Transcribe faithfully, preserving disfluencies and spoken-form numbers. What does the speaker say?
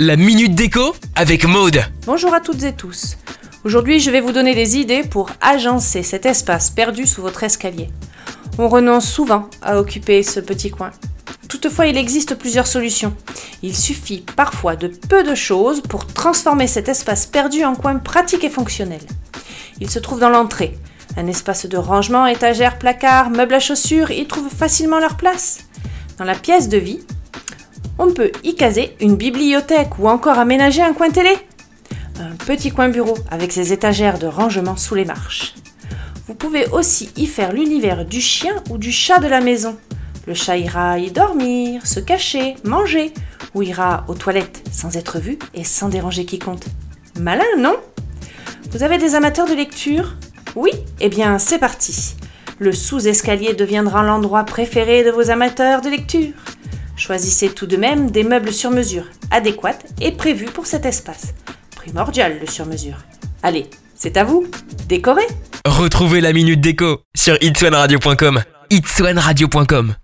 La Minute Déco avec Maude. Bonjour à toutes et tous. Aujourd'hui, je vais vous donner des idées pour agencer cet espace perdu sous votre escalier. On renonce souvent à occuper ce petit coin. Toutefois, il existe plusieurs solutions. Il suffit parfois de peu de choses pour transformer cet espace perdu en coin pratique et fonctionnel. Il se trouve dans l'entrée. Un espace de rangement, étagères, placards, meubles à chaussures, ils trouvent facilement leur place. Dans la pièce de vie, on peut y caser une bibliothèque ou encore aménager un coin télé. Un petit coin bureau avec ses étagères de rangement sous les marches. Vous pouvez aussi y faire l'univers du chien ou du chat de la maison. Le chat ira y dormir, se cacher, manger ou ira aux toilettes sans être vu et sans déranger quiconque. Malin, non ? Vous avez des amateurs de lecture ? Oui ? Eh bien, c'est parti ! Le sous-escalier deviendra l'endroit préféré de vos amateurs de lecture. Choisissez tout de même des meubles sur mesure, adéquats et prévus pour cet espace. Primordial le sur mesure. Allez, c'est à vous, décorez ! Retrouvez la Minute Déco sur itswanradio point com. itswanradio point com